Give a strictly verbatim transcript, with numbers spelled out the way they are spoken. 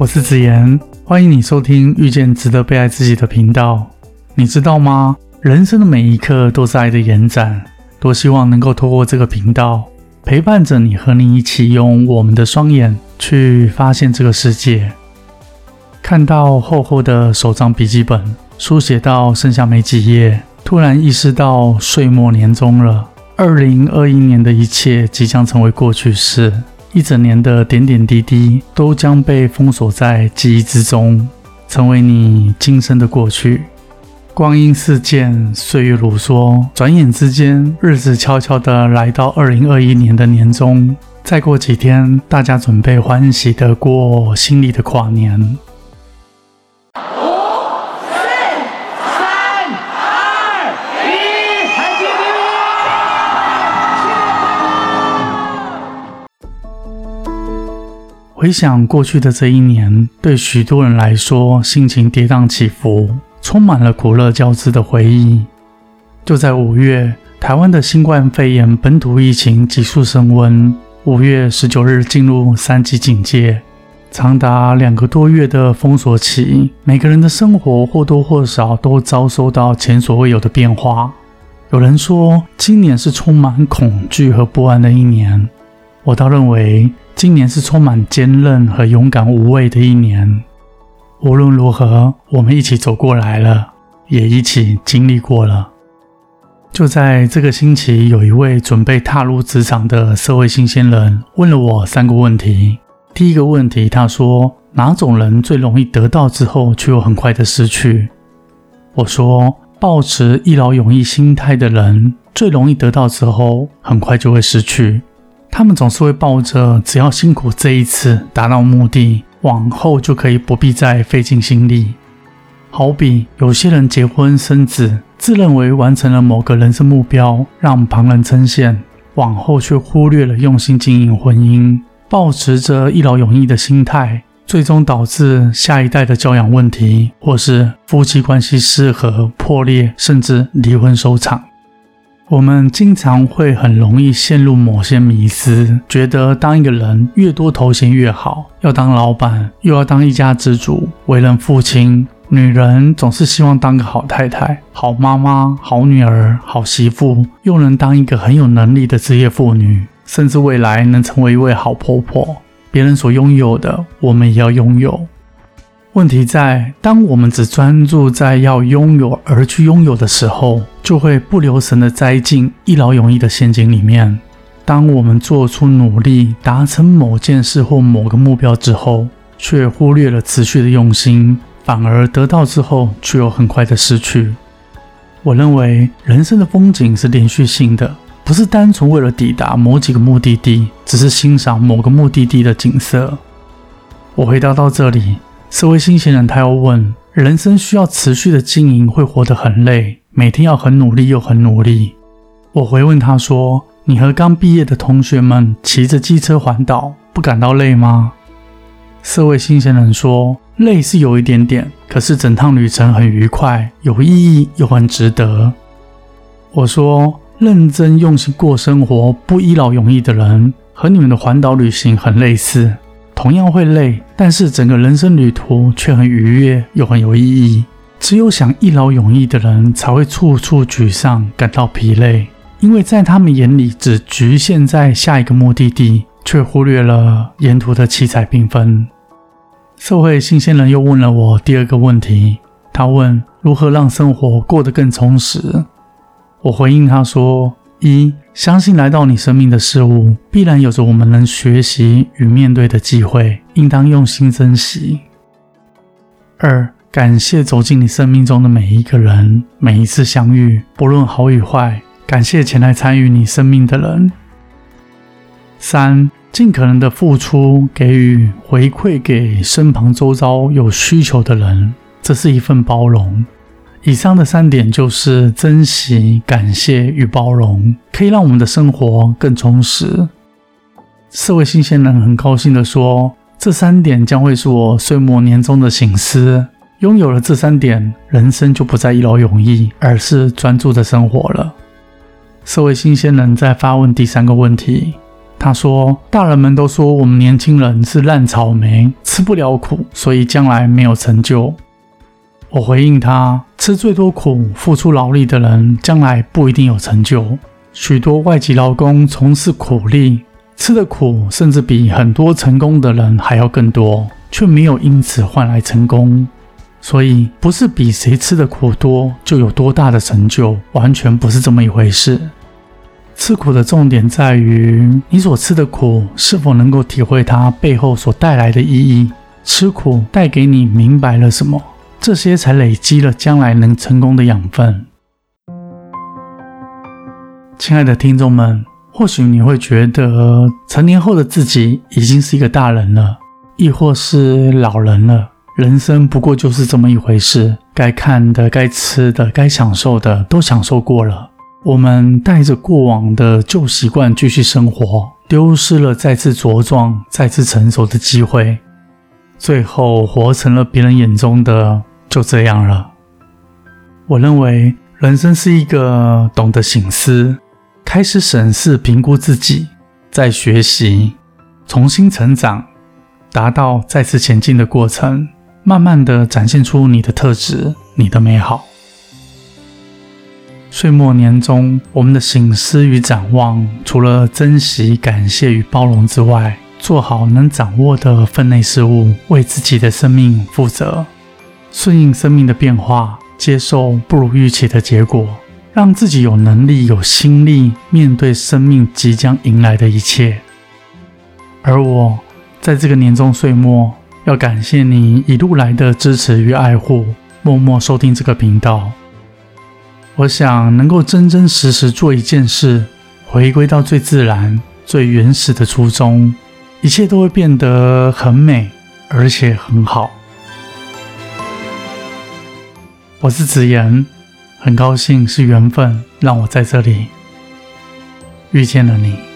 我是子妍，欢迎你收听遇见值得被爱自己的频道。你知道吗？人生的每一刻都是爱的延展，多希望能够透过这个频道，陪伴着你和你一起用我们的双眼去发现这个世界。看到厚厚的手账笔记本，书写到剩下没几页，突然意识到岁末年终了，二零二一年的一切即将成为过去式。一整年的点点滴滴都将被封锁在记忆之中，成为你今生的过去。光阴似箭，岁月如梭，转眼之间，日子悄悄地来到二零二一年的年终。再过几天，大家准备欢喜地过新历的跨年。回想过去的这一年，对许多人来说，心情跌宕起伏，充满了苦乐交织的回忆。就在五月，台湾的新冠肺炎本土疫情急速升温，五月十九日进入三级警戒，长达两个多月的封锁期，每个人的生活或多或少都遭受到前所未有的变化。有人说，今年是充满恐惧和不安的一年，我倒认为今年是充满坚韧和勇敢无畏的一年。无论如何，我们一起走过来了，也一起经历过了。就在这个星期，有一位准备踏入职场的社会新鲜人问了我三个问题。第一个问题，他说哪种人最容易得到之后却又很快的失去。我说，抱持一劳永逸心态的人最容易得到之后很快就会失去，他们总是会抱着只要辛苦这一次达到目的，往后就可以不必再费尽心力。好比有些人结婚生子，自认为完成了某个人生目标，让旁人称羡，往后却忽略了用心经营婚姻，抱持着一劳永逸的心态，最终导致下一代的教养问题，或是夫妻关系失和、破裂，甚至离婚收场。我们经常会很容易陷入某些迷思，觉得当一个人越多头衔越好，要当老板，又要当一家之主，为人父亲，女人总是希望当个好太太、好妈妈、好女儿、好媳妇，又能当一个很有能力的职业妇女，甚至未来能成为一位好婆婆。别人所拥有的，我们也要拥有。问题在，当我们只专注在要拥有而去拥有的时候，就会不留神地栽进一劳永逸的陷阱里面。当我们做出努力达成某件事或某个目标之后，却忽略了持续的用心，反而得到之后却又很快的失去。我认为人生的风景是连续性的，不是单纯为了抵达某几个目的地，只是欣赏某个目的地的景色。我回答到这里，社会新鲜人他要问，人生需要持续的经营，会活得很累，每天要很努力又很努力。我回问他说，你和刚毕业的同学们骑着机车环岛，不感到累吗？社会新鲜人说，累是有一点点，可是整趟旅程很愉快，有意义又很值得。我说，认真用心过生活，不一劳永逸的人，和你们的环岛旅行很类似，同样会累，但是整个人生旅途却很愉悦又很有意义。只有想一劳永逸的人才会处处沮丧，感到疲累，因为在他们眼里只局限在下一个目的地，却忽略了沿途的七彩缤纷。社会新鲜人又问了我第二个问题，他问如何让生活过得更充实。我回应他说，一、相信来到你生命的事物，必然有着我们能学习与面对的机会，应当用心珍惜。二、感谢走进你生命中的每一个人，每一次相遇，不论好与坏，感谢前来参与你生命的人。三、尽可能的付出，给予回馈给身旁周遭有需求的人，这是一份包容。以上的三点就是珍惜、感谢与包容，可以让我们的生活更充实。社会新鲜人很高兴地说，这三点将会是我岁末年终的省思。拥有了这三点，人生就不再一劳永逸，而是专注的生活了。社会新鲜人在发问第三个问题，他说，大人们都说我们年轻人是烂草莓，吃不了苦，所以将来没有成就。我回应他，吃最多苦、付出劳力的人，将来不一定有成就。许多外籍劳工从事苦力，吃的苦甚至比很多成功的人还要更多，却没有因此换来成功。所以，不是比谁吃的苦多就有多大的成就，完全不是这么一回事。吃苦的重点在于，你所吃的苦是否能够体会它背后所带来的意义，吃苦带给你明白了什么。这些才累积了将来能成功的养分。亲爱的听众们，或许你会觉得成年后的自己已经是一个大人了，亦或是老人了，人生不过就是这么一回事，该看的、该吃的、该享受的都享受过了。我们带着过往的旧习惯继续生活，丢失了再次茁壮、再次成熟的机会，最后活成了别人眼中的就这样了。我认为人生是一个懂得省思，开始审视评估自己，再学习，重新成长，达到再次前进的过程，慢慢的展现出你的特质，你的美好。岁末年终，我们的省思与展望，除了珍惜、感谢与包容之外，做好能掌握的分内事务，为自己的生命负责，顺应生命的变化，接受不如预期的结果，让自己有能力、有心力面对生命即将迎来的一切。而我在这个年终岁末，要感谢你一路来的支持与爱护，默默收听这个频道。我想能够真真实实做一件事，回归到最自然、最原始的初衷，一切都会变得很美，而且很好。我是子妍，很高兴是缘分让我在这里遇见了你。